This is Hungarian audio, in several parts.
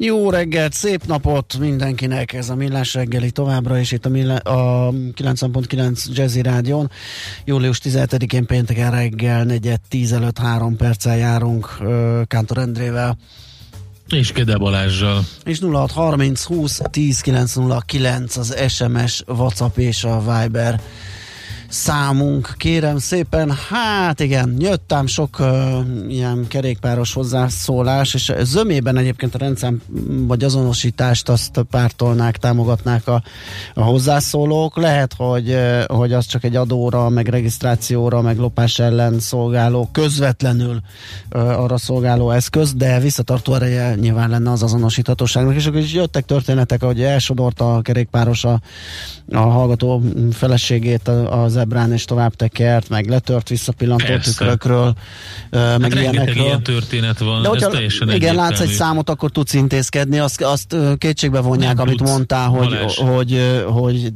Jó reggelt, szép napot mindenkinek, ez a Millás reggeli továbbra, és itt a 90.9 Jazzy Rádión. Július 17-én pénteken reggel 4-10 előtt 3 perccel járunk Kántor Endrével. És Kéde Balázssal. És 0630 20 10 909 az SMS, WhatsApp és a Viber számunk, kérem szépen. Hát igen, jött ám sok ilyen kerékpáros hozzászólás, és zömében egyébként a rendszám vagy azonosítást azt pártolnák, támogatnák a hozzászólók. Lehet, hogy az csak egy adóra, meg regisztrációra, meg lopás ellen szolgáló, közvetlenül arra szolgáló eszköz, de visszatartó ereje nyilván lenne az azonosíthatóságnak. És akkor is jöttek történetek, ahogy elsodorta a kerékpáros a hallgató feleségét az zebrán, és tovább tekert, meg letört visszapillantó tükrökről, meg ilyenekről. Ilyen történet van, de hogyha, igen, látsz egy számot, akkor tudsz intézkedni, azt kétségbe vonják, nem, amit mondtál, hogy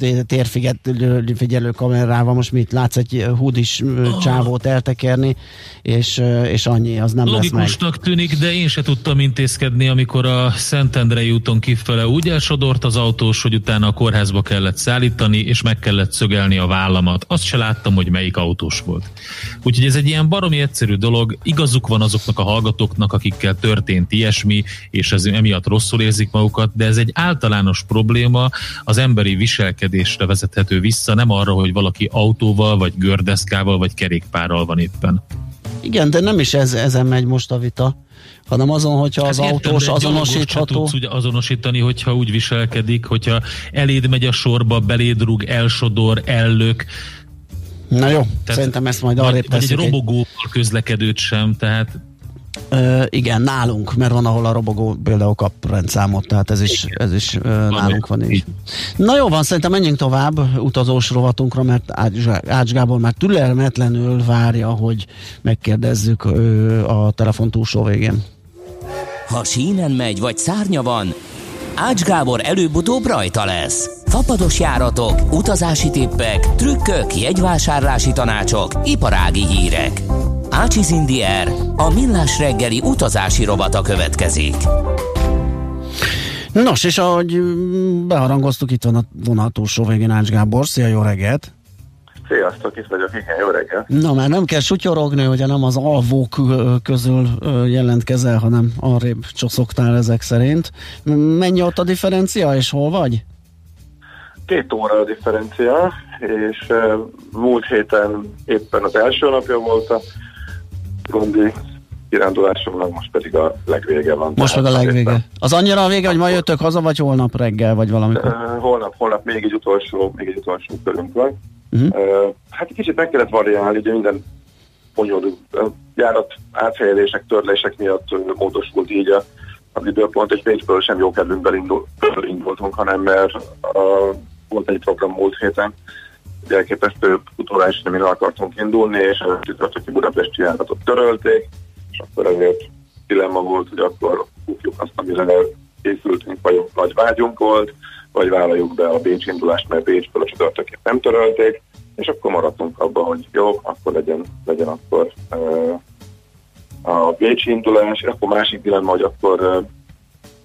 térfigyelő kamerával most mit, látsz egy húdis csávót eltekerni, és annyi, az nem logikusnak lesz meg. Logikusnak tűnik, de én se tudtam intézkedni, amikor a Szentendrei úton kifele úgy elsodort az autós, hogy utána a kórházba kellett szállítani, és meg kellett szögelni a vállamat. Azt se láttam, hogy melyik autós volt. Úgyhogy ez egy ilyen baromi egyszerű dolog, igazuk van azoknak a hallgatóknak, akikkel történt ilyesmi, és ez emiatt rosszul érzik magukat, de ez egy általános probléma, az emberi viselkedésre vezethető vissza, nem arra, hogy valaki autóval, vagy gördeszkával, vagy kerékpárral van éppen. Igen, de nem is ezen megy most a vita, hanem azon, hogyha az autós azonosítható. Tudsz azonosítani, hogyha úgy viselkedik, hogyha eléd megy a sorba, beléd rúg, elsodor, ellök. Na jó, tehát szerintem ezt majd arrébb teszik. Egy robogóval közlekedőt sem, tehát... igen, nálunk, mert van, ahol a robogó például kap rendszámot, tehát ez is nálunk van így. Na jó van, szerintem menjünk tovább utazós rovatunkra, mert Ács Gábor már türelmetlenül várja, hogy megkérdezzük a telefon túlsó végén. Ha sínen megy, vagy szárnya van, Ács Gábor előbb-utóbb rajta lesz. Fapados járatok, utazási tippek, trükkök, jegyvásárlási tanácsok, iparági hírek. Ácsiz Indi Air, a millás reggeli utazási rovata következik. Nos, és ahogy beharangoztuk, itt van a vonal túlsó végén Ács Gábor. Szia, jó reggelt! Sziasztok, itt vagyok, igen, jó reggelt! Na, már nem kell sutyorogni, ugye nem az alvók közül jelentkezel, hanem arrébb csoszoktál ezek szerint. Mennyi ott a differencia, és hol vagy? 2 óra a differencia, és múlt héten éppen az első napja volt a Gondi kirándulásomnak, most pedig a legvége van. Most meg a legvége. Az annyira a vége, hogy ma jöttök haza, vagy holnap reggel, vagy valamikor? Holnap még egy utolsó körünk van. Hát egy kicsit meg kellett variálni, ugye minden bonyolult járat áthelyezések, törlések miatt módosult így az időpont, és Pécsből sem jó kedvünkből indultunk, hanem mert volt egy program múlt héten, hogy elképesztő utóra is nem akartunk indulni, és a budapesti járatot törölték, és akkor azért dilemma volt, hogy akkor kúfjuk azt, amire készültünk, vagy nagy vágyunk volt, vagy vállaljuk be a Bécsi indulást, mert Bécsből a csütörtökét nem törölték, és akkor maradtunk abban, hogy jó, akkor legyen akkor a Bécsi indulás, és akkor másik dilemma, hogy akkor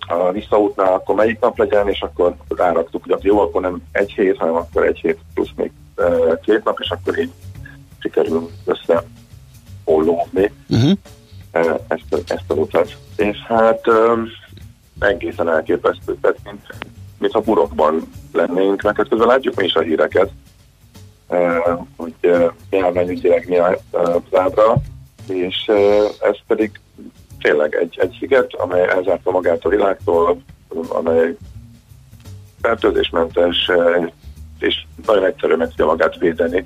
a visszaútnál akkor melyik nap legyen, és akkor ráraktuk, hogy jó, akkor nem egy hét, hanem akkor egy hét plusz még 2 nap, és akkor így sikerül összeollózni ezt az utat. És hát egészen elképesztő, tehát mint a burokban lennénk, mert hát közben látjuk mi is a híreket, hogy járványügyileg mi az ábra, és ez pedig tényleg egy sziget, amely elzárta magát a világtól, amely fertőzésmentes, és nagyon egyszerű meg tudja magát védeni.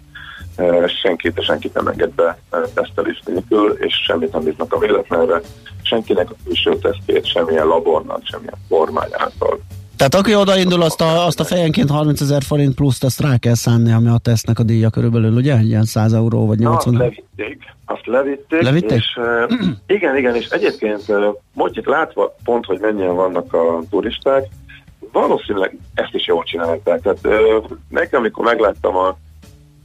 Senkit nem enged be tesztelés nélkül, és semmit nem bíznak a véletlenre. Senkinek a külső tesztjét semmilyen labornak, semmilyen kormány által Tehát aki odaindul, azt a fejenként 30 000 forint pluszt, azt rá kell szánni, ami a tesznek a díja körülbelül, ugye? Ilyen 100 euró vagy 80. Azt levitték? És, igen, és egyébként most itt látva pont, hogy mennyien vannak a turisták, valószínűleg ezt is jól csinálták. Tehát nekem, amikor megláttam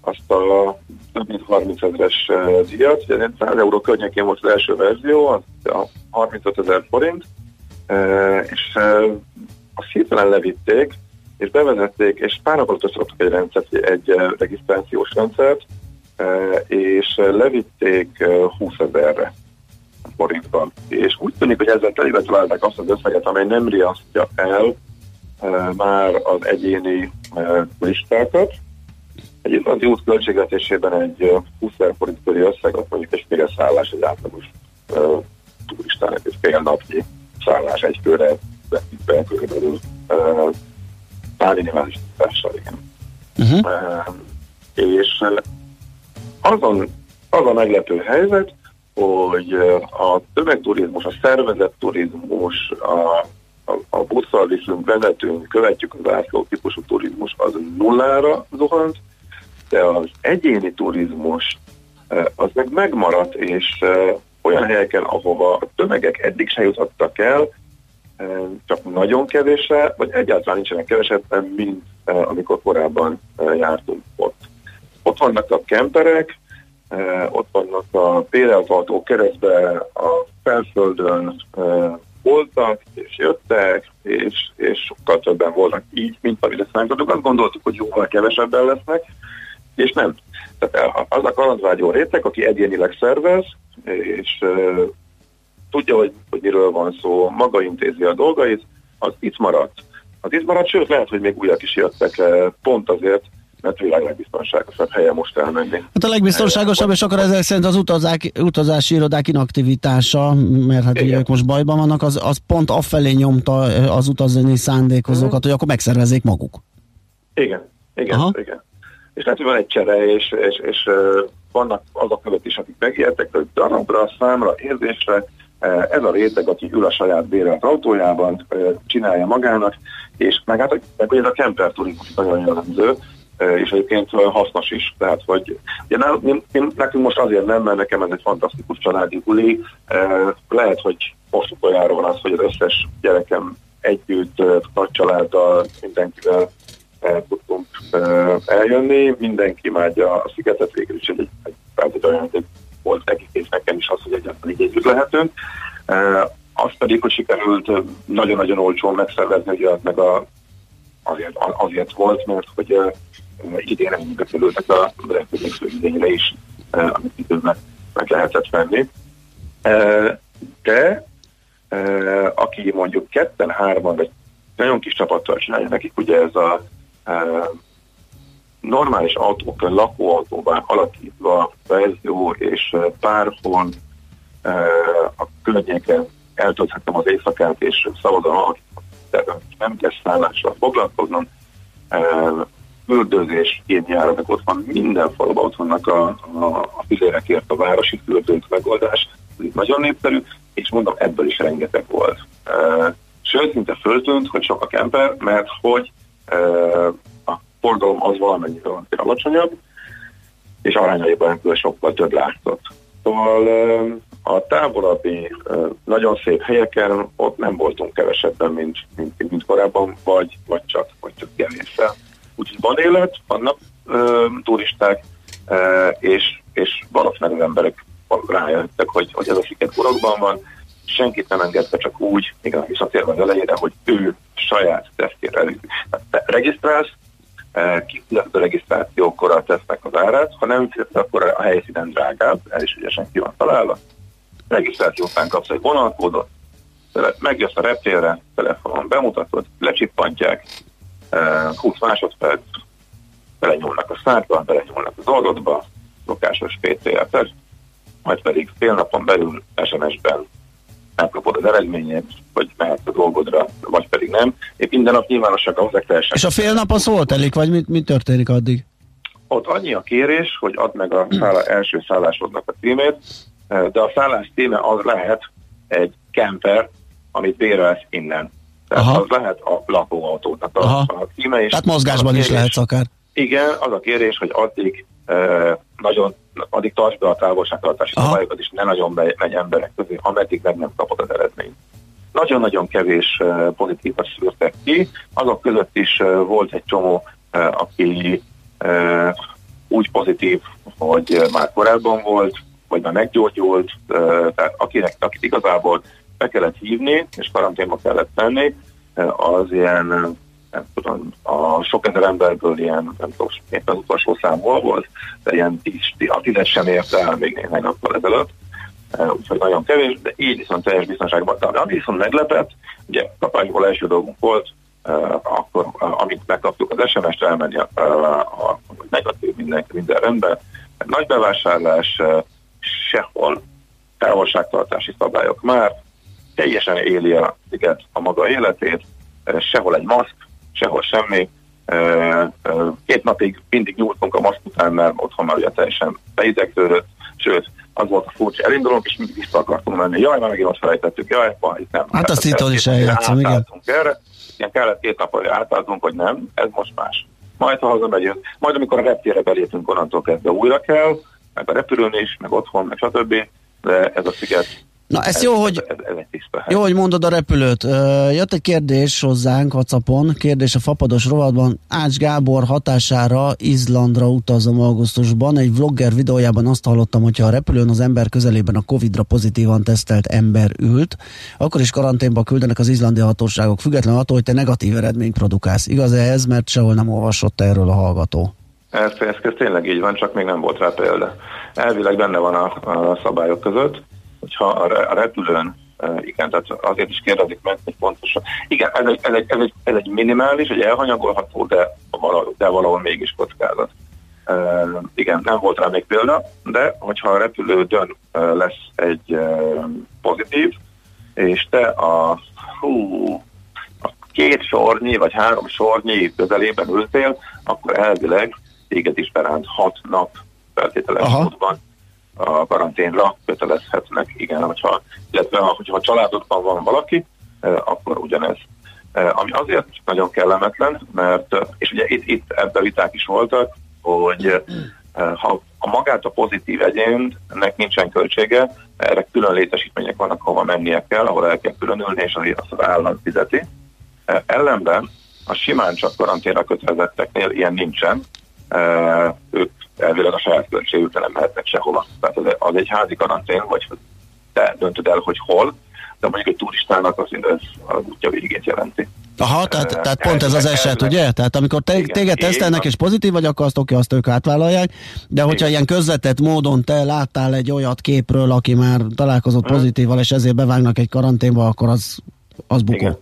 azt a több mint 30 000-es díjat, ugye 100 euró környékén volt az első verzió, az a 35 000 forint, és azt hirtelen levitték, és bevezették, és pár napot összeadtak egy rendszert, egy regisztrációs rendszert, és levitték 20 000 forintban. És úgy tűnik, hogy ezzel telibe találták azt az összeget, amely nem riasztja el már az egyéni listákat. Egy izlandi út költségvetésében egy 20 000 forint köré összeg, az mondjuk egy félszállás, egy átlagos turistának egy fél napnyi szállás egy főre, be körülbelül pályánimális tudással, igen. És az a meglepő helyzet, hogy a tömegturizmus, a szervezett turizmus, a busszal viszünk, vezetünk, követjük az ászló típusú turizmus, az nullára zuhant, de az egyéni turizmus az meg megmaradt, és olyan helyeken, ahova a tömegek eddig se jutottak el, csak nagyon kevésre, vagy egyáltalán nincsenek kevesebben, mint amikor korábban jártunk ott. Ott vannak a kemperek, ott vannak a példautó keresztbe, a felföldön voltak, és jöttek, és sokkal többen voltak így, mint amire számítottuk. Azt gondoltuk, hogy jóval kevesebben lesznek, és nem. Tehát az a kalandvágyó réteg, aki egyénileg szervez, és tudja, hogy miről van szó, maga intézi a dolgait, az itt maradt. Sőt, lehet, hogy még újak is jöttek, pont azért, mert világ legbiztonságosabb helyen most elmenni. Hát a legbiztonságosabb, és akkor ezek szerint az utazási irodák inaktivitása, mert hát ugye ők most bajban vannak, az pont afelé nyomta az utazói szándékozókat, hogy akkor megszervezzék maguk. Igen. És lehet, hogy van egy csere, és vannak azok között is, akik megijedtek, hogy darabra, számra, érzésre, ez a réteg, aki ül a saját bérelt autójában, csinálja magának, és meg hát, hogy ez a camper turizmus nagyon jellemző, és egyébként hasznos is. Tehát, hogy ugye, nekünk most azért nem, mert nekem ez egy fantasztikus családi buli, lehet, hogy most utoljára van az, hogy az összes gyerekem együtt, nagy családdal, mindenkivel tudtunk eljönni, mindenki imádja a szigetet, végül is egy olyan volt nekik, és nekem is az, hogy egyáltalán így együtt lehetünk. Az pedig, hogy sikerült nagyon-nagyon olcsón megszervezni, hogy az meg azért volt, mert hogy idén emléket ültek a repüléső idényre is, amit időben meg lehetett venni. De aki mondjuk ketten-hárman vagy nagyon kis csapattal csinálja, nekik ugye ez a normális autókon, lakóautóban alakítva verzió, és párhol a környéken eltölthetem az éjszakát, és szabadon alakítom, nem kell szállásra foglalkoznom, fürdőzés, én járnak, ott van minden faluban, ott vannak a fülérekért a városi fürdők megoldás, ez nagyon népszerű, és mondom, ebből is rengeteg volt. Sőt, szinte föltűnt, hogy sok a kemper, mert hogy a forgalom az valamennyire alacsonyabb, és arányaiban sokkal több látszott. Szóval a távolabbi, nagyon szép helyeken ott nem voltunk kevesebben, mint korábban, vagy csak kevéssel. Úgyhogy van élet, vannak turisták, és valószínűleg az emberek rájöttek, hogy ez a sziget urokban van, senkit nem engedte csak úgy, igen, visszatérve az elejére, hogy ő saját tesztjére regisztrálsz, kifizet a regisztrációkor a tesztnek az árát, ha nem fizetsz, akkor a helyszínen drágább, el is ügyesen ki van találva. Regisztráció után kapsz egy vonalkódot, megjössz a reptérre, telefonon bemutatod, lecsippantják, 20 másodperc, belenyúlnak a szárba, belenyúlnak az orrodba, szokásos PCR-test, majd pedig fél napon belül SMS-ben megkapod az eredményét, vagy mehetsz a dolgodra, vagy pedig nem. Épp minden nap nyilvánosság ahhoz teljesen. És a fél nap az hol telik, vagy mi történik addig? Ott annyi a kérés, hogy add meg a első szállásodnak a címét, de a szállás címe az lehet egy camper, amit bérelsz innen. Tehát az lehet a lakóautó. Tehát, a címe is, tehát mozgásban kérés, is lehetsz akár. Igen, az a kérés, hogy addig tartsd be a távolságtartási szabályokat, és ne nagyon megy emberek közé, ameddig meg nem kapod az eredményt. Nagyon-nagyon kevés politikusat szűrtek ki, azok között is volt egy csomó, aki úgy pozitív, hogy már korábban volt, vagy már meggyógyult, tehát akit igazából be kellett hívni, és karanténba kellett tenni, az ilyen, nem tudom, a sok ezer emberből ilyen, nem tudom, éppen az utolsó számból volt, de ilyen 10 sem érte el még néhány nappal ezelőtt, úgyhogy nagyon kevés, de így viszont teljes biztonságban. De ami viszont meglepett, ugye kapásból első dolgunk volt, akkor, amit megkaptuk az SMS-t, elmenni a negatív, minden rendben, nagy bevásárlás, sehol távolságtartási szabályok már, teljesen éli a sziget a maga életét, sehol egy maszk, sehol semmi, 2 napig mindig nyúltunk a maszk után, mert otthon már ugye teljesen beidegződött, sőt, az volt a furcsa, elindulunk, és mindig vissza akartunk menni. Jaj, már megint ott felejtettük, jaj, baj, nem. Hát azt itt is eljátszom, igen. Erre. Ilyen kellett 2 nappal átálltunk, hogy nem, ez most más. Majd, ha hazamegyünk, majd amikor a reptérre belépünk, onnantól kezdve újra kell, meg a repülőn is, meg otthon, meg stb. De ez a sziget. Na, ez jó, hogy, jó, hogy mondod a repülőt. Jött egy kérdés hozzánk WhatsAppon, kérdés a fapados rovatban. Ács Gábor hatására Izlandra utazom augusztusban. Egy vlogger videójában azt hallottam, hogyha a repülőn az ember közelében a Covid-ra pozitívan tesztelt ember ült, akkor is karanténba küldenek az izlandi hatóságok, függetlenül attól, hogy te negatív eredményt produkálsz. Igaz ez, mert sehol nem olvasott erről a hallgató? Ez tényleg így van, csak még nem volt rá példa. Elvileg benne van a szabályok között, hogyha a repülőn, igen, tehát azért is kérdezik meg, hogy pontosan. Igen, ez egy minimális, egy elhanyagolható, de valahol mégis kockázat. Igen, nem volt rá még példa, de hogyha a repülődön lesz egy pozitív, és te a 2 sornyi, vagy 3 sornyi közelében ültél, akkor elvileg téged is beránt 6 nap feltételes módban a karanténra kötelezhetnek, igen, illetve hogyha a családodban van valaki, akkor ugyanez. Ami azért nagyon kellemetlen, mert, és ugye itt ebben viták is voltak, hogy ha magát a pozitív egyénnek nincsen költsége, erre külön létesítmények vannak, hova mennie kell, ahol el kell különülni, és azt az állam fizeti. Ellenben a simán csak karanténra kötelezetteknél ilyen nincsen, ők elvileg a saját költségükre nem mehetnek sehova. Tehát az egy házi karantén, vagy te döntöd el, hogy hol, de mondjuk egy turistának az mindez az útja végét jelenti. Aha, tehát pont ez az eset, ugye? Tehát amikor téged tesztelnek és pozitív vagy, akkor azt oké, azt ők átvállalják, de hogyha ilyen közvetett módon te láttál egy olyat képről, aki már találkozott pozitívval, és ezért bevágnak egy karanténba, akkor az bukó. Igen.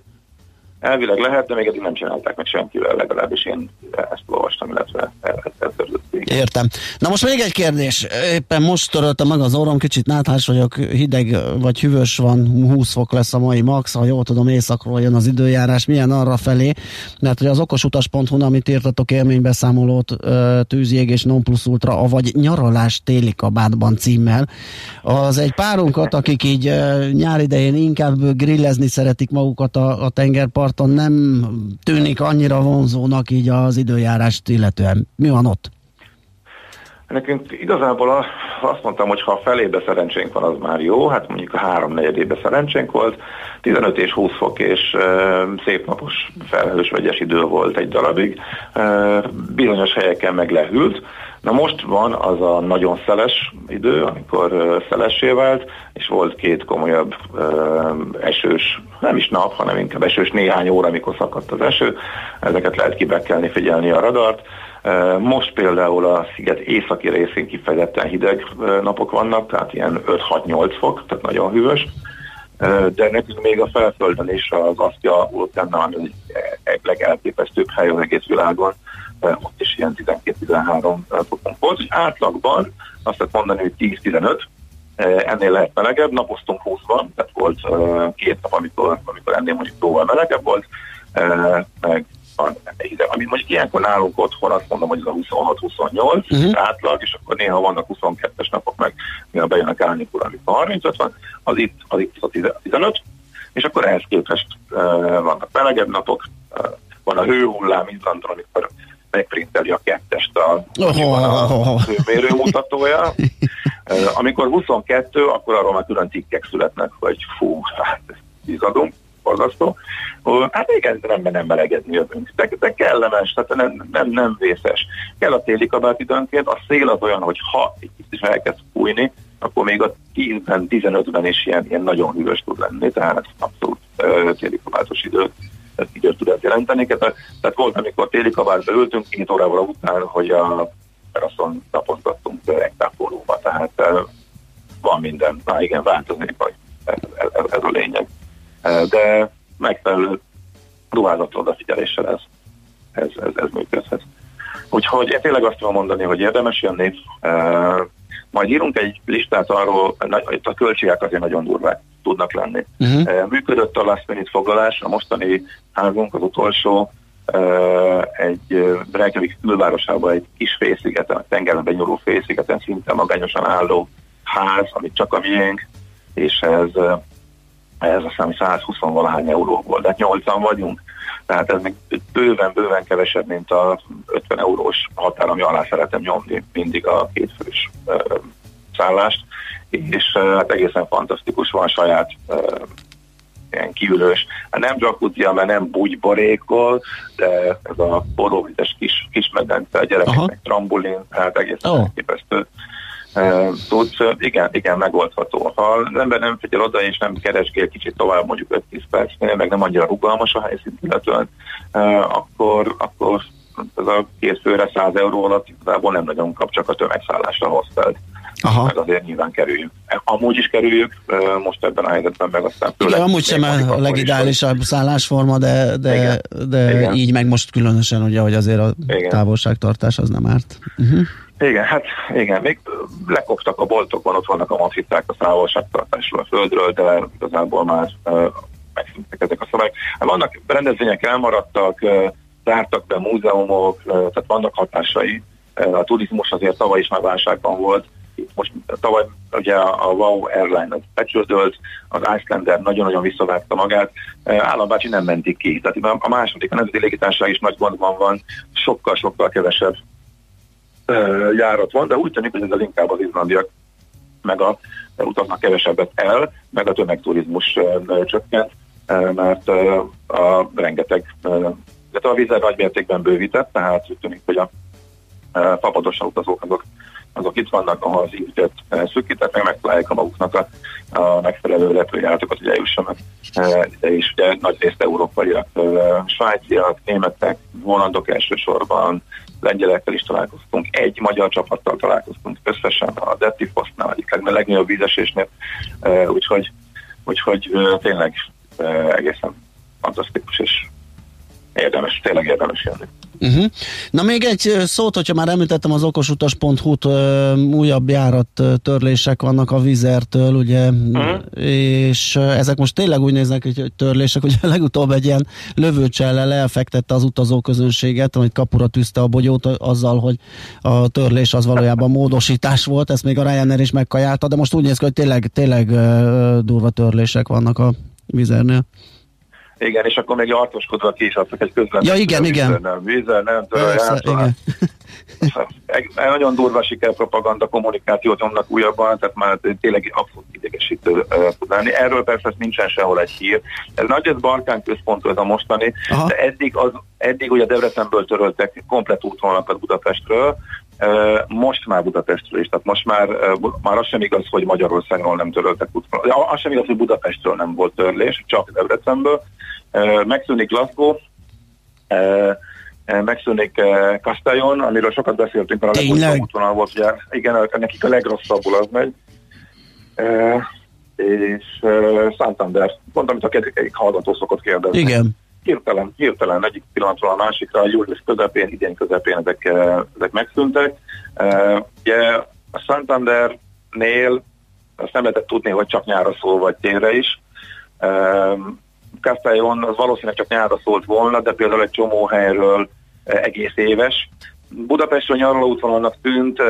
Elvileg lehet, de még eddig nem csinálták meg senkivel, legalábbis én ezt olvastam, illetve eltörlődték. Értem. Na most még egy kérdés. Éppen most töröltem meg az orrom, kicsit náthás vagyok, hideg vagy hűvös van, 20 fok lesz a mai max, ha jól tudom, északról jön az időjárás, milyen arra felé? Mert hogy az okosutas.hu-n, amit írtatok, élménybeszámolót, tűzjég és non plus ultra, avagy nyaralás téli kabátban címmel. Az egy párunkat, akik így nyár idején inkább grillezni szeretik magukat a tengerpart, nem tűnik annyira vonzónak így az időjárást illetően. Mi van ott? Nekünk igazából azt mondtam, hogy ha a felébe szerencsénk van, az már jó, hát mondjuk a 3/4-ébe szerencsénk volt, 15 és 20 fok és szép napos felhős vegyes idő volt egy darabig, bizonyos helyeken meg lehűlt. Na most van az a nagyon szeles idő, amikor szelessé vált, és volt 2 komolyabb esős, nem is nap, hanem inkább esős néhány óra, amikor szakadt az eső. Ezeket lehet kibekkelni, figyelni a radart. Most például a sziget északi részén kifejezetten hideg napok vannak, tehát ilyen 5-6-8 fok, tehát nagyon hűvös. De nekünk még a felföldön is az Asztja óceánnál egy legelképesztőbb hely az egész világon, ott is ilyen 12-13 fokon volt, hogy átlagban azt lehet mondani, hogy 10-15, ennél lehet melegebb, napoztunk 20-ban, tehát volt 2 nap, amikor ennél mondjuk jóval melegebb volt, meg amit mondjuk ilyenkor nálunk otthon, azt mondom, hogy ez a 26-28 átlag, és akkor néha vannak 22-es napok, meg néha bejön a kárnyékul, amikor 35 van, az itt a 15, és akkor ehhez képest vannak melegebb napok, van a hőhullám Izlandon, amikor megprinteli a kettest a hőmérőmutatója. Amikor 22, akkor arról már külön cikkek születnek, hogy fú, hát izadunk, borzasztó. Hát igen, nem melegedni jövünk. De kellemes, tehát nem vészes. Kell a téli kabát időnként, a szél az olyan, hogy ha egy kicsit is elkezd fújni, akkor még a 10-ben, 15-ben is ilyen nagyon hűvös tud lenni, tehát abszolút téli kabátos időt. Ezt időt tudod jelenteni. Tehát volt, amikor téli kabátba ültünk, 2 órával után, hogy a teraszon tapozgattunk regtápolóba. Tehát van minden. Na igen, változik, vagy ez a lényeg. De megfelelő ruházatra odafigyeléssel ez működhet. Úgyhogy tényleg azt tudom mondani, hogy érdemes jönni. Majd írunk egy listát arról, itt a költségek azért nagyon durvák tudnak lenni. Uh-huh. Működött a last minute foglalás, a mostani házunk az utolsó egy Reykjavik külvárosában, egy kis félszigeten, a tengerben benyúló félszigeten szinte magányosan álló ház, amit csak a miénk, és ez azt hiszem 120-valahány euróból, de 8-an vagyunk, tehát ez még bőven kevesebb, mint a 50 eurós határ, ami alá szeretem nyomni mindig a kétfős szállást, és hát egészen fantasztikus, van saját ilyen kiülős, hát nem jacuzzi, mert nem bugyborékol, de ez a borulítes kis medence a gyerekeknek, trambulin, hát egészen elképesztő. Tudsz, igen, megoldható. Ha az ember nem figyel oda és nem keresgél kicsit tovább, mondjuk 5-10 percnél, meg nem annyira rugalmas a helyszínt illetően, akkor ez a 2 főre 100 euró alatt igazából nem nagyon kap, csak a tömegszállásra hoztad. Meg azért nyilván kerüljük. Amúgy is kerüljük, most ebben a helyzetben meg aztán... Igen, amúgy sem a legideálisabb szállásforma, de, igen. De igen. Így meg most különösen, ugye, hogy azért a igen. távolságtartás az nem árt. Uh-huh. Igen, hát igen, még lekoptak a boltokban, ott vannak a matricák a távolságtartásról a földről, de igazából már megszűntek ezek a szabályok. Hát vannak rendezvények, elmaradtak, zártak be múzeumok, tehát vannak hatásai. A turizmus azért tavaly is már válságban volt. Most tavaly ugye a Wow Airline becsődölt, az Icelander nagyon-nagyon visszavágta magát, állambácsi nem mentik ki. Tehát a második, a nemzeti légitársaság is nagy gondban van, sokkal-sokkal kevesebb járat van, de úgy tűnik, hogy ez inkább az izlandiak meg a utaznak kevesebbet el, meg a tömegturizmus csökkent, mert a rengeteg, illetve a vízzel nagy mértékben bővített, tehát úgy tűnik, hogy a fapadosan utazók azok itt vannak, ahol az időt szűkített, meg megtalálják a maguknak a megfelelő repülőjáratokat, hogy eljussanak ide is. Ugye nagy részt európaiak, svájciak, németek, hollandok elsősorban, lengyelekkel is találkoztunk, egy magyar csapattal találkoztunk összesen, a Dettifossnál, egyik legnagyobb vízesésnél, úgyhogy tényleg egészen fantasztikus és érdemes, tényleg érdemes jönni. Uh-huh. Na még egy szót, hogyha már említettem az okosutas.hu-t, újabb járattörlések vannak a Wizz-től, ugye, és ezek most tényleg úgy néznek, hogy törlések, ugye legutóbb egy ilyen lövőcsellel elfektette az utazóközönséget, amit kapura tűzte a bogyót azzal, hogy a törlés az valójában módosítás volt, ezt még a Ryanair is megkajálta, de most úgy néz ki, hogy tényleg durva törlések vannak a Wizz-nél. Igen, és akkor még artoskodva ki is adtak egy közleményt. Ja, igen. Nem, nagyon durva sikerpropaganda, kommunikációt nyomnak újabban, tehát már tényleg abszolút idegesítő tud lenni. Erről persze nincsen sehol egy hír. Ez nagy Balkán központú ez a mostani, de eddig ugye Debrecenből töröltek komplet útvonalakat Budapestről, most már Budapestről is, tehát most már az sem igaz, hogy Magyarországról nem töröltek útvonalakat, az sem igaz, hogy Budapestről nem volt törlés, csak Debrecenből. Megszűnik Glasgow, megszűnik Castellón, amiről sokat beszéltünk, mert a legrosszabb útvonal volt, ugye, igen, nekik a legrosszabbul az megy, és Szentendrei, mondtam, amit a egyik hallgató szokott kérdezni. Igen. Hirtelen egyik pillanatról a másikra, július közepén, idén közepén ezek megszűntek. Ugye a Santandernél azt nem lehetett tudni, hogy csak nyárra szól, vagy térre is. Castellón az valószínűleg csak nyárra szólt volna, de például egy csomó helyről egész éves. Budapestről nyaraló útvonalnak tűnt,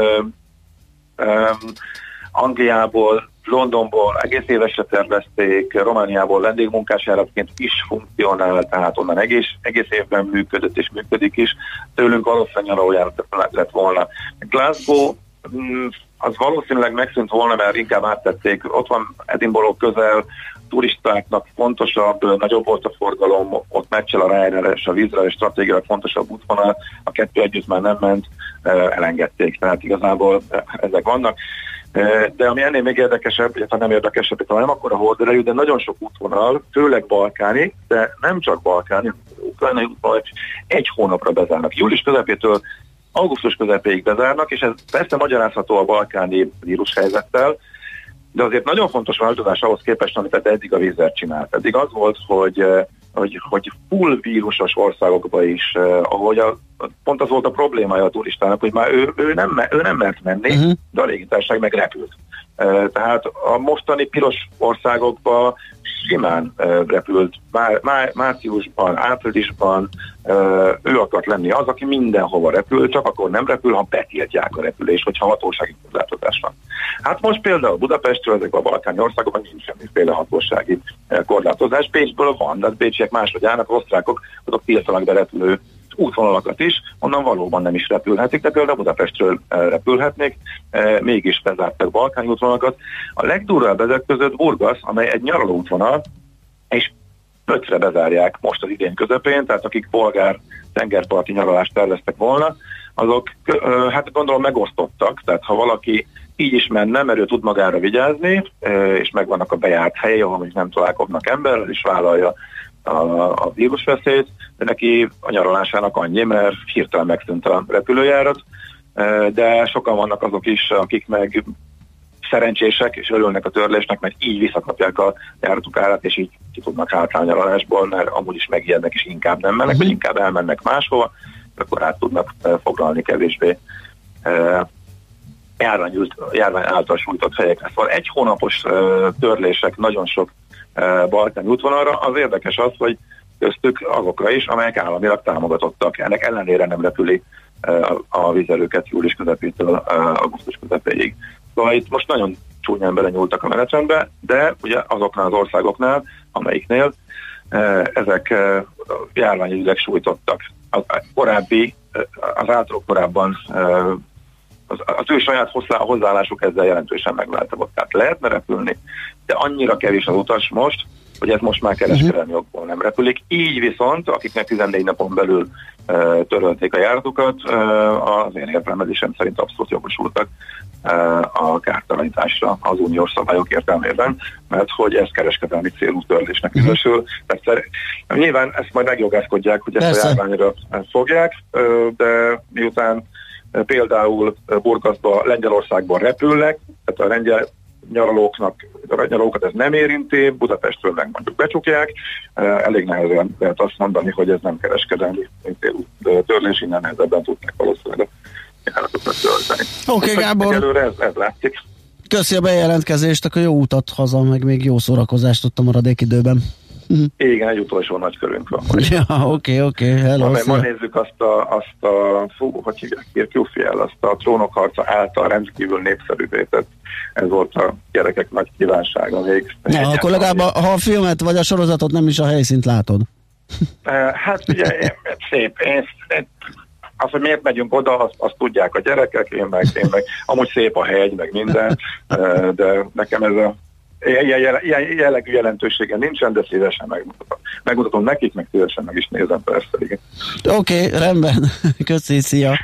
Angliából, Londonból egész évesre tervezték, Romániából vendégmunkás járatként is funkcionál, tehát onnan egész évben működött és működik is. Tőlünk valószínűleg nyaralójárat lett volna. Glasgow az valószínűleg megszűnt volna, mert inkább áttették. Ott van Edinburgh közel, turistáknak fontosabb, nagyobb volt a forgalom, ott meccsel a Ryanair és a Wizzre, és stratégiai fontosabb útvonal, a kettő együtt már nem ment, elengedték, tehát igazából ezek vannak. De ami ennél még érdekesebb, illetve nem érdekesebb, hanem akkor a horderejű, de nagyon sok útvonal, főleg balkáni, de nem csak balkáni, ukrajnai útvonal egy hónapra bezárnak. Július közepétől augusztus közepéig bezárnak, és ez persze magyarázható a balkáni vírushelyzettel, de azért nagyon fontos változás ahhoz képest, amit eddig a vízzel csinált. Eddig az volt, hogy full vírusos országokba is, ahogy pont az volt a problémája a turistának, hogy már ő nem mert menni, de a légitársaság meg repült. Tehát a mostani piros országokba simán repült márciusban, áprilisban, ő akart lenni az, aki mindenhova repül, csak akkor nem repül, ha betiltják a repülést, hogyha hatósági korlátozás van. Hát most például Budapestről, ezekben a balkáni országokban nincs semmiféle hatósági korlátozás. Pécsből van, de pécsiek máshogy állnak, az osztrákok azok tiltanak berepülő útvonalakat is, onnan valóban nem is repülhetik, de például Budapestről repülhetnék, mégis bezártak balkáni útvonalakat. A legdurvább ezek között Burgas, amely egy nyaraló útvonal, és 5-re bezárják most az idén közepén, tehát akik bolgár tengerparti nyaralást terveztek volna, azok hát gondolom megosztottak, tehát ha valaki így is menne, mert ő tud magára vigyázni, és megvannak a bejárt helyei, ahol még nem találkoznak emberrel, és vállalja a vírusveszélyt, de neki a nyaralásának annyi, mert hirtelen megszűnt a repülőjárat, de sokan vannak azok is, akik meg szerencsések, és örülnek a törlésnek, mert így visszakapják a járatuk árát, és így ki tudnak hátrálni a nyaralásból, mert amúgy is megijednek, és inkább nem mennek, vagy inkább elmennek máshova, akkor át tudnak foglalni kevésbé járvány által sújtott helyekre. Szóval egy hónapos törlések nagyon sok balkány útvonalra. Az érdekes az, hogy köztük azokra is, amelyek államilag támogatottak. Ennek ellenére nem repüli a vízerőket július közepétől augusztus közepéig. Szóval itt most nagyon csúnyán belenyúltak a menetrendbe, de ugye azoknál az országoknál, amelyiknél ezek járványügyileg sújtottak. Az általuk korábban az ő saját hozzáállásuk ezzel jelentősen megváltozott. Tehát lehetne repülni, de annyira kevés az utas most, hogy ez most már kereskedelmi okból nem repülik. Így viszont, akiknek 14 napon belül törölték a járatukat, az én értelmezésem szerint abszolút jogosultak a kártalanításra az uniós szabályok értelmében, mert hogy ez kereskedelmi célú törlésnek minősül. Nyilván ezt majd megjogászkodják, hogy ezt a járványra fogják, de miután például Burgaszba, Lengyelországban repülnek, tehát a lengyel nyaralókat ez nem érinti, Budapestről meg mondjuk becsukják, elég nehezen lehet azt mondani, hogy ez nem kereskedelmi törlés, innen nehezebben tudnak valószínűleg a járatokat tölteni. Oké, Gábor. Előre ez látszik. Köszi a bejelentkezést, akkor jó utat haza, meg még jó szórakozást ott a maradék időben. Igen, egy utolsó nagy körünk van. Oké. Ma nézzük azt a Trónok harca által rendkívül népszerűvé tett. Ez volt a gyerekek nagy kívánsága még. Akkor legalább ha a filmet vagy a sorozatot nem is a helyszínt látod. Hát ugye, szép. Azt, hogy miért megyünk oda, azt tudják a gyerekek, én meg. Amúgy szép a hegy, meg minden, de nekem ez a ilyen jellegű jelentősége nincsen, de szívesen megmutatom nekik, meg szívesen meg is nézem persze. Oké, rendben. Köszi, szia.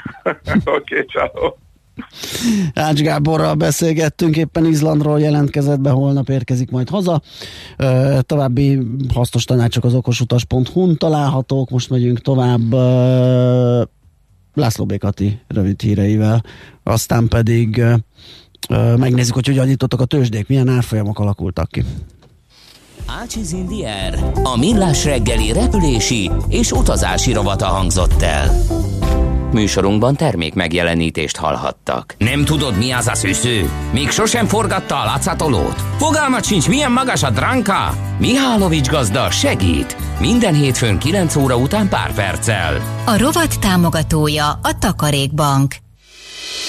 Oké, ciao. Ács Gáborral beszélgettünk, éppen Izlandról jelentkezett be, holnap érkezik majd haza. További hasznos tanácsok az okosutas.hu-n találhatók. Most megyünk tovább László Békati rövid híreivel, aztán pedig megnézzük, hogy hogyan nyitottak a tőzsdék, milyen árfolyamok alakultak ki. Ácsiz Indiér, a millás reggeli repülési és utazási rovata hangzott el. Műsorunkban termék megjelenítést hallhattak. Nem tudod, mi az a szűző? Még sosem forgatta a látszatolót? Fogalmat sincs, milyen magas a dránka? Mihálovics gazda segít! Minden hétfőn 9 óra után pár perccel. A rovat támogatója a Takarékbank.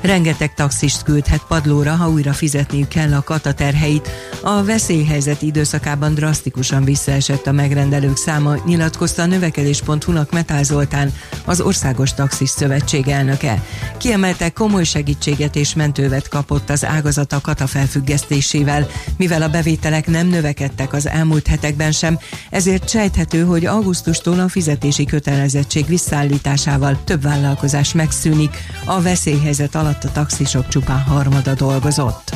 Rengeteg taxist küldhet padlóra, ha újra fizetniük kell a kataterheit. A veszélyhelyzet időszakában drasztikusan visszaesett a megrendelők száma, nyilatkozta a növekedés.hu-nak Metál Zoltán, az Országos Taxis Szövetség elnöke. Kiemelte, komoly segítséget és mentővet kapott az ágazat a kata felfüggesztésével, mivel a bevételek nem növekedtek az elmúlt hetekben sem, ezért sejthető, hogy augusztustól a fizetési kötelezettség visszaállításával több vállalkozás megszűnik. A veszélyhelyzet alatt a taxisok csupán harmada dolgozott.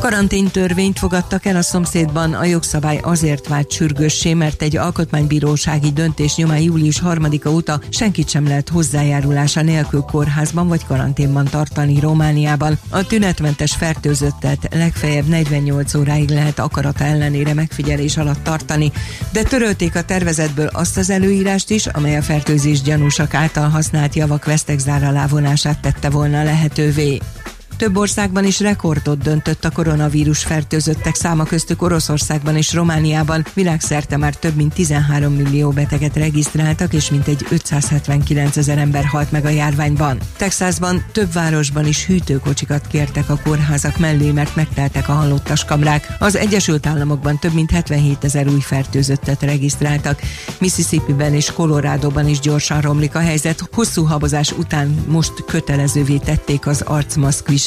Karanténtörvényt fogadtak el a szomszédban, a jogszabály azért vált sürgőssé, mert egy alkotmánybírósági döntés nyomán július 3-a óta senkit sem lehet hozzájárulása nélkül kórházban vagy karanténban tartani Romániában. A tünetmentes fertőzöttet legfeljebb 48 óráig lehet akarata ellenére megfigyelés alatt tartani, de törölték a tervezetből azt az előírást is, amely a fertőzés gyanúsak által használt javak vesztegzár alá vonását tette volna lehetővé. Több országban is rekordot döntött a koronavírus fertőzöttek száma, köztük Oroszországban és Romániában. Világszerte már több mint 13 millió beteget regisztráltak, és mintegy 579 000 ember halt meg a járványban. Texasban több városban is hűtőkocsikat kértek a kórházak mellé, mert megteltek a halottas kamrák. Az Egyesült Államokban több mint 77 000 új fertőzöttet regisztráltak. Mississippiben és Coloradoban is gyorsan romlik a helyzet. Hosszú habozás után most kötelezővé tették az arcmaszk viselését.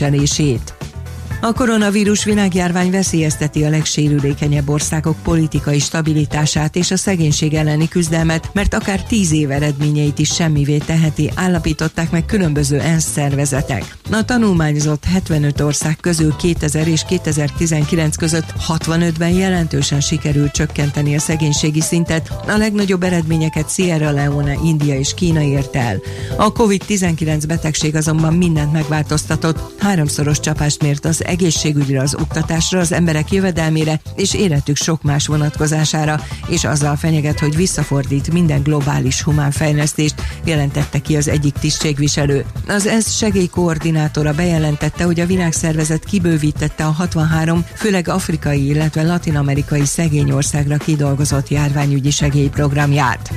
A koronavírus világjárvány veszélyezteti a legsérülékenyebb országok politikai stabilitását és a szegénység elleni küzdelmet, mert akár 10 év eredményeit is semmivé teheti, állapították meg különböző ENSZ szervezetek. A tanulmányozott 75 ország közül 2000 és 2019 között 65-ben jelentősen sikerült csökkenteni a szegénységi szintet, a legnagyobb eredményeket Sierra Leone, India és Kína ért el. A COVID-19 betegség azonban mindent megváltoztatott, 3-szoros csapást mért az egészségügyre, az oktatásra, az emberek jövedelmére és életük sok más vonatkozására, és azzal fenyeget, hogy visszafordít minden globális humánfejlesztést, jelentette ki az egyik tisztségviselő. Az ENSZ segélykoordinátora bejelentette, hogy a világszervezet kibővítette a 63, főleg afrikai, illetve latin-amerikai szegény országra kidolgozott járványügyi segélyprogramját.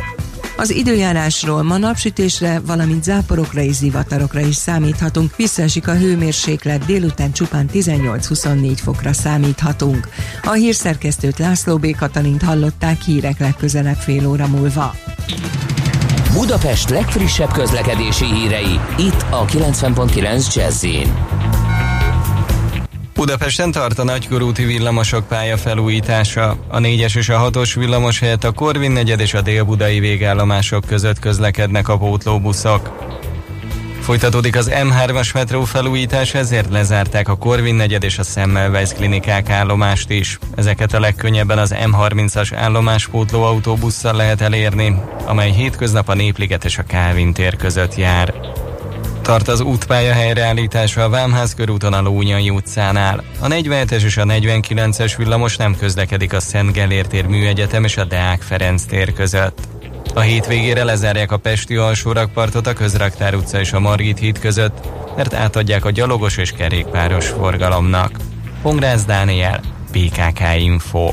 Az időjárásról: ma napsütésre, valamint záporokra és zivatarokra is számíthatunk. Visszaesik a hőmérséklet, délután csupán 18-24 fokra számíthatunk. A hírszerkesztőt, László Békatanint hallották. Hírek legközelebb fél óra múlva. Budapest legfrissebb közlekedési hírei, itt a 90.9 Jazz-en. Budapesten tart a nagykörúti villamosok pályafelújítása. A 4-es és a 6-os villamos helyett a Korvin negyed és a dél-budai végállomások között közlekednek a pótlóbuszok. Folytatódik az M3-as metró felújítás, ezért lezárták a Korvin negyed és a Semmelweis klinikák állomást is. Ezeket a legkönnyebben az M30-as állomás pótló autóbusszal lehet elérni, amely hétköznap a Népliget és a Kálvin tér között jár. Tart az útpálya helyreállítása a Vámház körúton a Lónyai utcánál. A 47-es és a 49-es villamos nem közlekedik a Szent Gellért tér Műegyetem és a Deák Ferenc tér között. A hétvégére lezárják a pesti alsórakpartot a Közraktár utca és a Margit híd között, mert átadják a gyalogos és kerékpáros forgalomnak. Hongráz Dániel, BKK Info.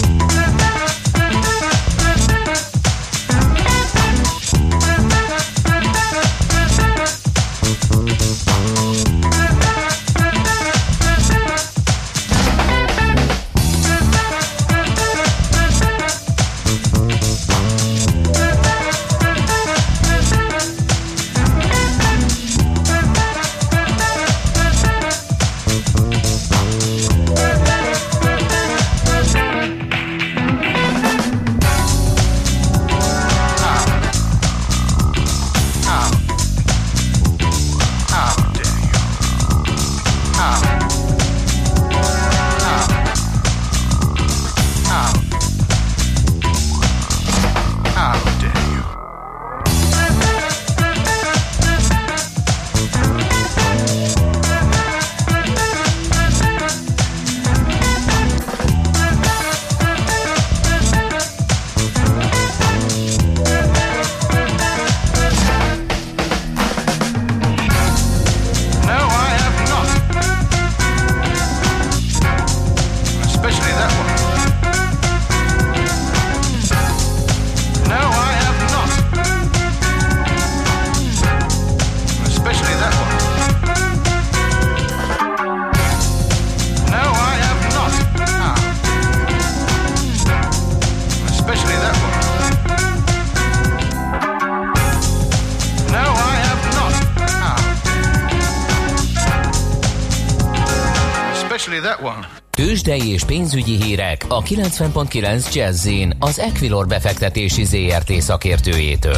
tőzsdei és pénzügyi hírek a 90.9 Jazzyn az Equilor befektetési ZRT szakértőjétől.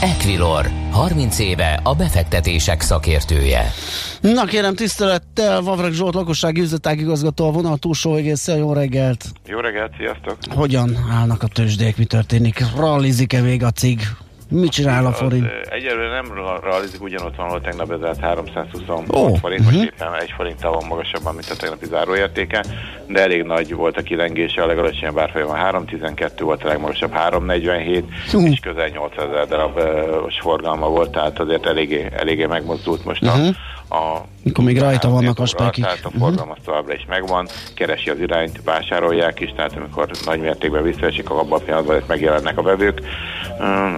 Equilor, 30 éve a befektetések szakértője. Na kérem, tisztelettel, Vavrek Zsolt lakossági üzletágigazgató a vonal túlsó egészen. Jó reggelt! Jó reggelt, sziasztok! Hogyan állnak a tőzsdék, mi történik? Rallizik-e még a cig? Mit csinál a forint? Egyelőre nem realizik, ugyanott van, ahol tegnap bezárt 326 forint, most éppen 1 forinttal van magasabban, mint a tegnapi záróértéke, de elég nagy volt a kilengése, a legalacsonyabb árfolyama 312 volt, a legmagasabb 347, és közel 8000 darabos forgalma volt, tehát azért eléggé megmozdult most Mikor még rajta vannak a spekik. Tehát a forgalom az továbbra is megvan, keresi az irányt, vásárolják is, tehát amikor nagy mértékben visszaesik, abban a pillanatban ezt megjelennek a vevők.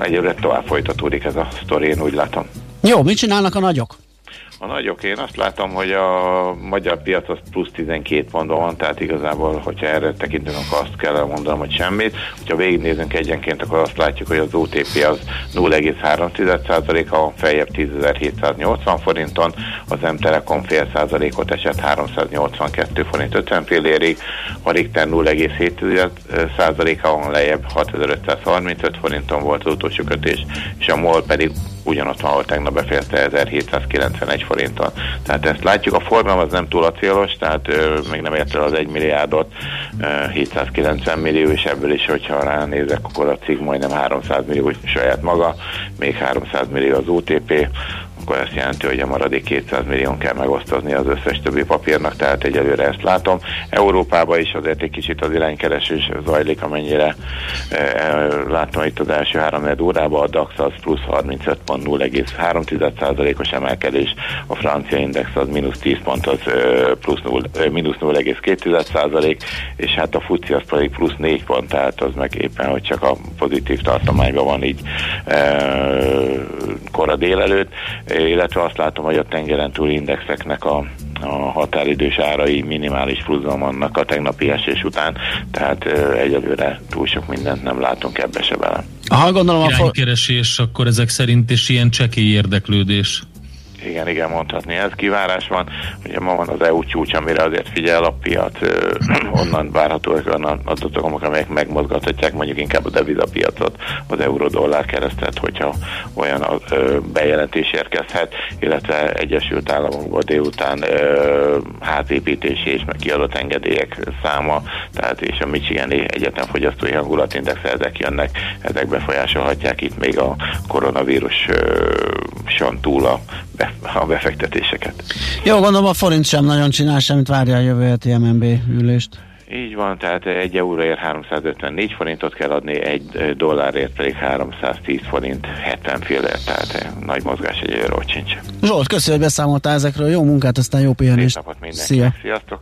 Egyébként tovább folytatódik ez a sztori, én úgy látom. Jó, mit csinálnak a nagyok? A nagyok, én azt látom, hogy a magyar piac az plusz 12 ponton van, tehát igazából, hogyha erre tekintünk, akkor azt kell mondanom, hogy semmit. Ha végignézünk egyenként, akkor azt látjuk, hogy az OTP az 0,3%-a van feljebb 10.780 forinton, az M-Telecom fél százalékot esett 382 forint 50 fillérig, a Richter 0,7%-a van lejjebb 6.535 forinton volt az utolsó kötés, és a MOL pedig ugyanott van, ahol tegnap befejezte 1791 forinton. Tehát ezt látjuk, a forgalom az nem túl acélos, tehát még nem ért el az 1 milliárdot, 790 millió, és ebből is, hogyha ránézek, akkor a cikk majdnem 300 millió saját maga, még 300 millió az OTP, akkor ezt jelenti, hogy a maradék 200 millión kell megosztozni az összes többi papírnak, tehát egyelőre ezt látom. Európában is azért egy kicsit az iránykeresés zajlik, amennyire látom itt az első 3-4 órában, a DAX az plusz 35 pont, 0,3%-os emelkedés, a francia index az mínusz 10 pont, az mínusz 0,2%, és hát a FUCI az pedig plusz 4 pont, tehát az meg éppen, hogy csak a pozitív tartományban van így kora délelőtt, illetve azt látom, hogy a tengeren túli indexeknek a határidős árai minimális pluszban vannak a tegnapi esés után, tehát egyelőre túl sok mindent nem látunk ebbe se bele. Gondolom iránykeresés, akkor ezek szerint is ilyen csekély érdeklődés. Igen, mondhatni. Ez kivárás van. Ugye ma van az EU csúcs, amire azért figyel a piac, onnan várhatóak olyan adatok, amelyek megmozgathatják mondjuk inkább a devizapiacot, az euró-dollár keresztet, hogyha olyan bejelentés érkezhet, illetve Egyesült Államokból délután házépítési és kiadott engedélyek száma, tehát és a Michigani egyetemfogyasztói hangulatindex, ezek jönnek, ezek befolyásolhatják itt még a koronavíruson túl a befektetéseket. Jó, gondolom a forint sem nagyon csinál semmit, várja a jövő heti MNB ülést. Így van, tehát 1 euróért 354 forintot kell adni, 1 dollárért pedig 310 forint 70 fillért, tehát nagy mozgás egyelőre ott sincs. Zsolt, köszönöm, hogy beszámoltál ezekről, jó munkát, aztán jó pihenést. Szép napot mindenkinek. Szia. Sziasztok!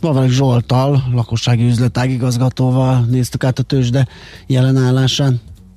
Vavrek Zsolttal, lakossági üzletágigazgatóval néztük át a tőzsde jelenállásán.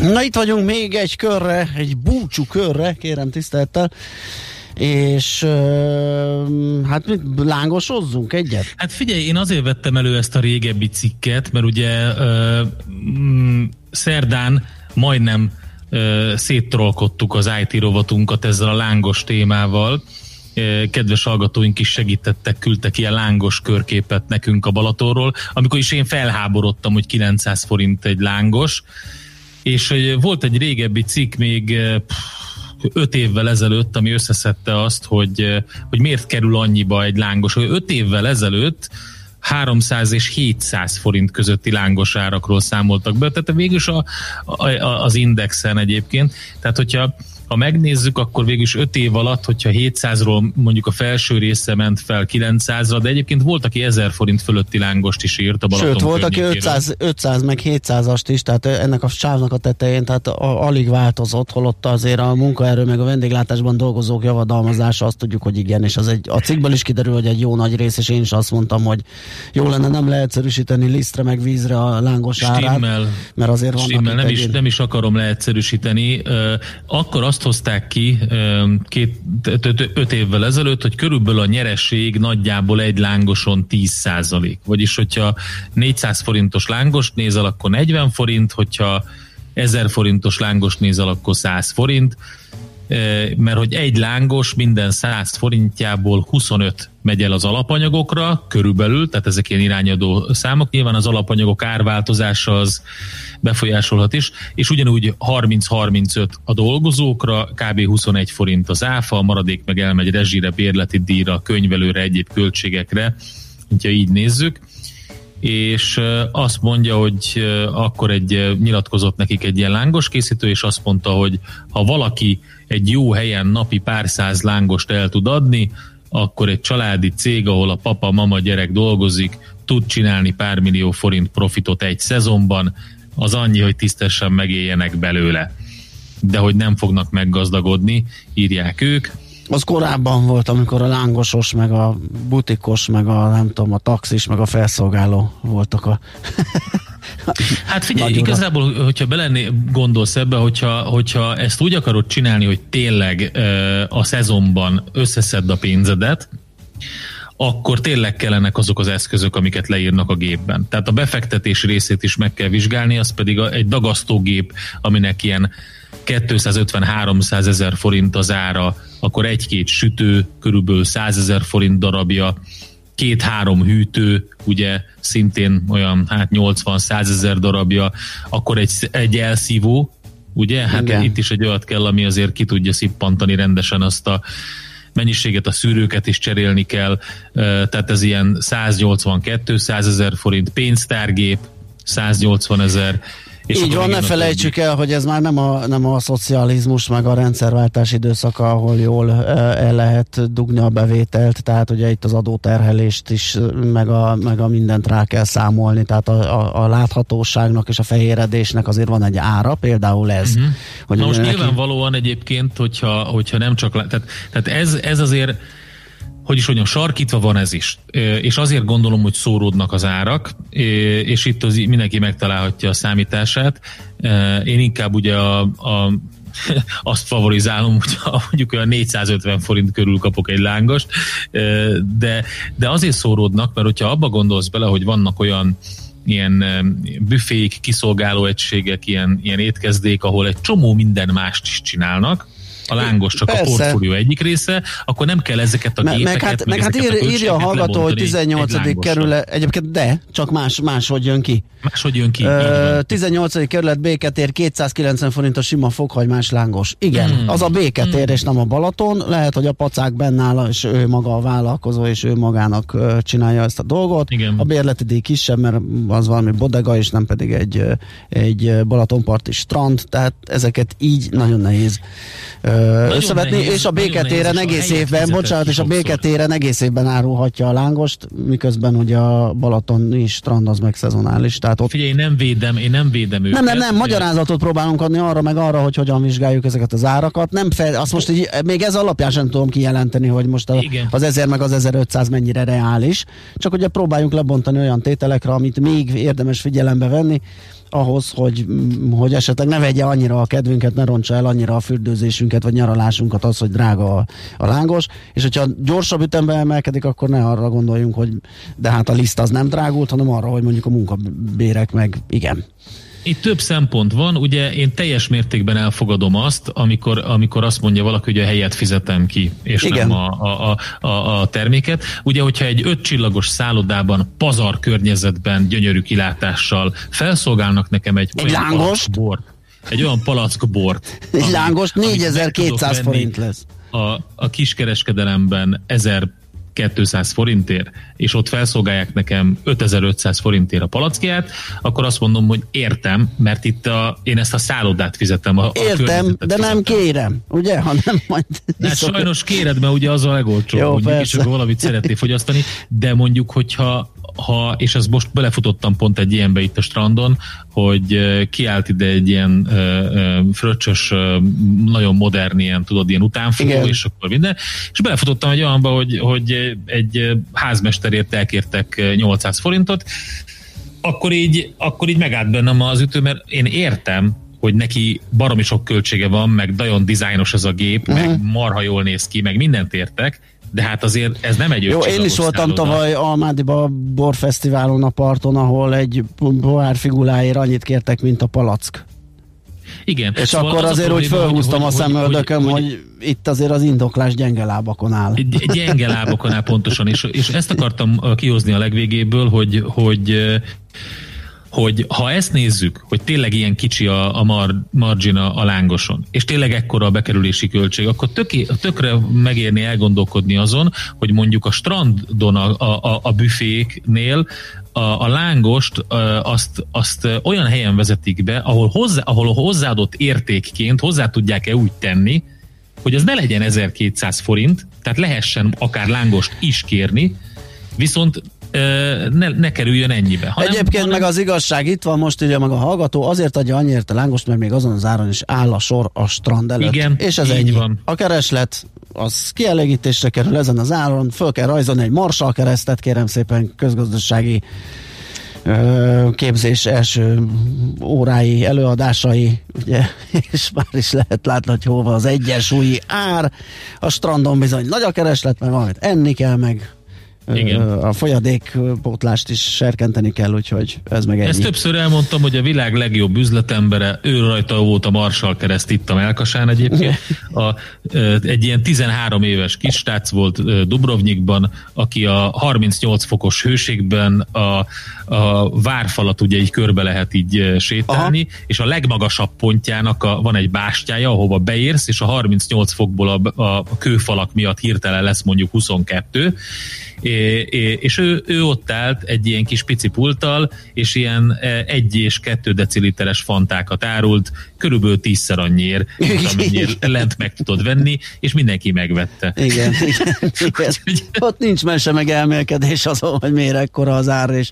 Na itt vagyunk még egy körre, egy búcsú körre, kérem tisztelettel. És hát mit lángosozzunk egyet? Hát figyelj, én azért vettem elő ezt a régebbi cikket, mert ugye szerdán majdnem széttrollkodtuk az IT rovatunkat ezzel a lángos témával. Kedves hallgatóink is segítettek, küldtek ilyen lángos körképet nekünk a Balatonról, amikor is én felháborodtam, hogy 900 forint egy lángos, és hogy volt egy régebbi cikk még 5 évvel ezelőtt, ami összeszedte azt, hogy miért kerül annyiba egy lángos. 5 évvel ezelőtt 300 és 700 forint közötti lángos árakról számoltak be, tehát végülis az indexen egyébként. Tehát hogyha ha megnézzük, akkor végülis 5 év alatt, hogyha 700-ról mondjuk a felső része ment fel 900-ra, de egyébként volt, aki 1000 forint fölötti lángost is írt a Balaton. Sőt, volt, aki 500 meg 700-ast is, tehát ennek a sávnak a tetején, tehát alig változott, holott azért a munkaerő meg a vendéglátásban dolgozók javadalmazása, azt tudjuk, hogy igen, és az a cikkből is kiderül, hogy egy jó nagy rész, és én is azt mondtam, hogy jó lenne nem leegyszerűsíteni lisztre meg vízre a lángos árát, mert azért vannak. Nem is akarom leegyszerűsíteni. Akkor azt hozták ki 5 évvel ezelőtt, hogy körülbelül a nyereség nagyjából egy lángoson 10%. Vagyis, hogyha 400 forintos lángost nézel, akkor 40 forint, hogyha 1000 forintos lángost nézel, akkor 100 forint, mert hogy egy lángos minden 100 forintjából 25 megy el az alapanyagokra, körülbelül, tehát ezek ilyen irányadó számok, nyilván az alapanyagok árváltozása az befolyásolhat is, és ugyanúgy 30-35 a dolgozókra, kb. 21 forint az áfa, a maradék meg elmegy rezsire, bérleti díjra, könyvelőre, egyéb költségekre, hogyha így nézzük, és azt mondja, hogy akkor nyilatkozott nekik egy ilyen lángos készítő, és azt mondta, hogy ha valaki egy jó helyen napi pár száz lángost el tud adni, akkor egy családi cég, ahol a papa, mama, gyerek dolgozik, tud csinálni pár millió forint profitot egy szezonban, az annyi, hogy tisztesen megéljenek belőle. De hogy nem fognak meggazdagodni, írják ők. Az korábban volt, amikor a lángosos, meg a butikos, meg a nem tudom, a taxis, meg a felszolgáló voltak a... Hát figyelj, igazából, hogyha belegondolsz ebbe, hogyha ezt úgy akarod csinálni, hogy tényleg a szezonban összeszedd a pénzedet, akkor tényleg kellenek azok az eszközök, amiket leírnak a gépben. Tehát a befektetés részét is meg kell vizsgálni, az pedig egy dagasztógép, aminek ilyen 250-300 ezer forint az ára, akkor egy-két sütő, körülbelül 100 ezer forint darabja, 2-3 hűtő, ugye szintén olyan 80-100 ezer darabja, akkor egy elszívó, ugye? Hát igen. Itt is egy olyat kell, ami azért ki tudja szippantani rendesen azt a mennyiséget, a szűrőket is cserélni kell, tehát ez ilyen 180-200 ezer forint, pénztárgép 180 ezer. Így van, ne felejtsük el, hogy ez már nem a szocializmus, meg a rendszerváltás időszaka, ahol jól el lehet dugni a bevételt, tehát ugye itt az adóterhelést is, meg a mindent rá kell számolni, tehát a láthatóságnak és a fehéredésnek azért van egy ára, például ez. Uh-huh. Hogy na most nyilvánvalóan egyébként, hogyha nem csak... Tehát ez azért... Hogy is mondjam, sarkítva van ez is. És azért gondolom, hogy szóródnak az árak, és itt az mindenki megtalálhatja a számítását. Én inkább ugye azt favorizálom, hogy mondjuk olyan 450 forint körül kapok egy lángost, de azért szóródnak, mert hogyha abba gondolsz bele, hogy vannak olyan ilyen büfék, kiszolgáló egységek, ilyen étkezdék, ahol egy csomó minden mást is csinálnak, a lángos csak persze. A portfólió egyik része, akkor nem kell ezeket a gépeket, meg ezeket írja a hallgató, hogy 18. kerület, egyébként de, csak máshogy jön ki. 18. kerület Béketér 290 forint a sima fokhagymás lángos. Igen, az a Béketér és nem a Balaton. Lehet, hogy a pacák benne áll, és ő maga a vállalkozó, és ő magának csinálja ezt a dolgot. Igen. A bérleti díj kisebb, mert az valami bodega, és nem pedig egy Balatonparti strand, tehát ezeket így nagyon nehéz összevetni, nehéz, és a Béketéren egész évben, árulhatja a lángost, miközben ugye a Balatoni strand az meg szezonális. Tehát ott... Figyelj, én nem védem őket. Nem, magyarázatot próbálunk adni arra meg arra, hogy hogyan vizsgáljuk ezeket az árakat. Azt most így, még ez alapján sem tudom kijelenteni, hogy most az 1000 meg az 1500 mennyire reális, csak ugye próbáljunk lebontani olyan tételekre, amit még érdemes figyelembe venni, ahhoz, hogy esetleg ne vegye annyira a kedvünket, ne roncsa el annyira a fürdőzésünket, vagy nyaralásunkat az, hogy drága a lángos, és hogyha gyorsabb ütemben emelkedik, akkor ne arra gondoljunk, hogy de hát a liszt az nem drágult, hanem arra, hogy mondjuk a munkabérek meg igen. Itt több szempont van, ugye én teljes mértékben elfogadom azt, amikor azt mondja valaki, hogy a helyet fizetem ki, és igen, nem a terméket. Ugye, hogyha egy 5 csillagos szállodában, pazar környezetben, gyönyörű kilátással felszolgálnak nekem egy olyan palackbort. Egy lángost 4200 forint lesz. A kiskereskedelemben 1200 forintért, és ott felszolgálják nekem 5500 forintért a palackját, akkor azt mondom, hogy értem, mert itt én ezt a szállodát fizetem. Értem, de nem kérem, ugye? Hanem majd hát sajnos kéred, mert ugye az a legolcsóbb, és akkor valamit szeretné fogyasztani, de mondjuk, hogyha és ezt most belefutottam pont egy ilyenbe itt a strandon, hogy kiállt ide egy ilyen fröccsös, nagyon modern ilyen, tudod, ilyen utánfogó, és akkor minden, és belefutottam egy olyanba, hogy egy házmesterért elkértek 800 forintot, akkor így megállt bennem az ütő, mert én értem, hogy neki baromi sok költsége van, meg nagyon dizájnos ez a gép, meg marha jól néz ki, meg mindent értek, de hát azért ez nem egy jó. Én is voltam tavaly Almádiban borfesztiválon a parton, ahol egy pohár figuláért annyit kértek, mint a palack. Igen. És szóval akkor azért úgy fölhúztam a szemöldököm, hogy itt azért az indoklás gyenge lábakon áll. Gyenge lábakon áll, pontosan. És ezt akartam kihozni a legvégéből, hogy ha ezt nézzük, hogy tényleg ilyen kicsi a margin a lángoson, és tényleg ekkora a bekerülési költség, akkor tökre megérni elgondolkodni azon, hogy mondjuk a strandon a büféknél a lángost azt olyan helyen vezetik be, ahol hozzáadott értékként hozzá tudják-e úgy tenni, hogy az ne legyen 1200 forint, tehát lehessen akár lángost is kérni, viszont ne kerüljön ennyibe. Egyébként meg az igazság itt van, most ugye meg a hallgató azért adja annyiért a lángost, mert még azon az áron is áll a sor a strand előtt. Igen, és ez ennyi. Van. A kereslet az kielégítésre kerül ezen az áron, föl kell rajzolni egy marsal keresztet, kérem szépen, közgazdasági képzés első órái, előadásai, ugye, és már is lehet látni, hogy hova az egyensúlyi ár. A strandon bizony nagy a kereslet, meg valamit enni kell, meg igen, a folyadékpótlást is serkenteni kell, úgyhogy ez meg ennyi. Ezt többször elmondtam, hogy a világ legjobb üzletembere, ő rajta volt a Marshall kereszt itt a melkasán egyébként. Egy ilyen 13 éves kissrác volt Dubrovnikban, aki a 38 fokos hőségben a várfalat ugye így körbe lehet így sétálni, aha, és a legmagasabb pontjának van egy bástyája, ahova beérsz, és a 38 fokból a kőfalak miatt hirtelen lesz mondjuk 22, és ő ott állt egy ilyen kis pici pulttal, és ilyen 1 és 2 deciliteres fantákat árult, körülbelül 10-szer annyiért, amiért lent meg tudod venni, és mindenki megvette. Igen, igen. Ott nincs mese meg elmélkedés azon, hogy miért ekkora az ár, és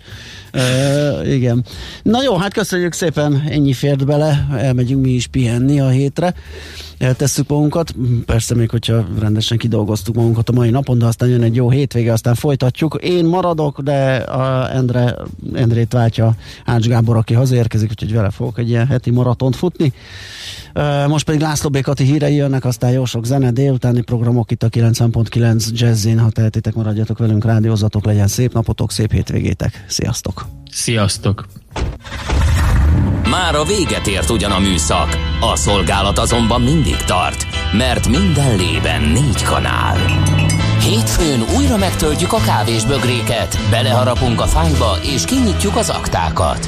igen. Na jó, hát köszönjük szépen, ennyi fért bele, elmegyünk mi is pihenni a hétre, eltesszük magunkat, persze még hogyha rendesen kidolgoztuk magunkat a mai napon, de aztán jön egy jó hétvége, aztán folytatjuk. Én maradok, de Endrét váltja Ács Gábor, aki hazaérkezik, úgyhogy vele fogok egy ilyen heti maratont futni. Most pedig László Békati hírei jönnek, aztán jó sok zene, délutáni programok itt a 90.9 Jazzin. Ha tehetitek, maradjatok velünk, rádiózzatok, legyen szép napotok, szép hétvégétek. Sziasztok! Sziasztok! Már a véget ért ugyan a műszak, a szolgálat azonban mindig tart, mert minden lében 4 kanál. Hétfőn újra megtöltjük a kávésbögréket, beleharapunk a fájba és kinyitjuk az aktákat.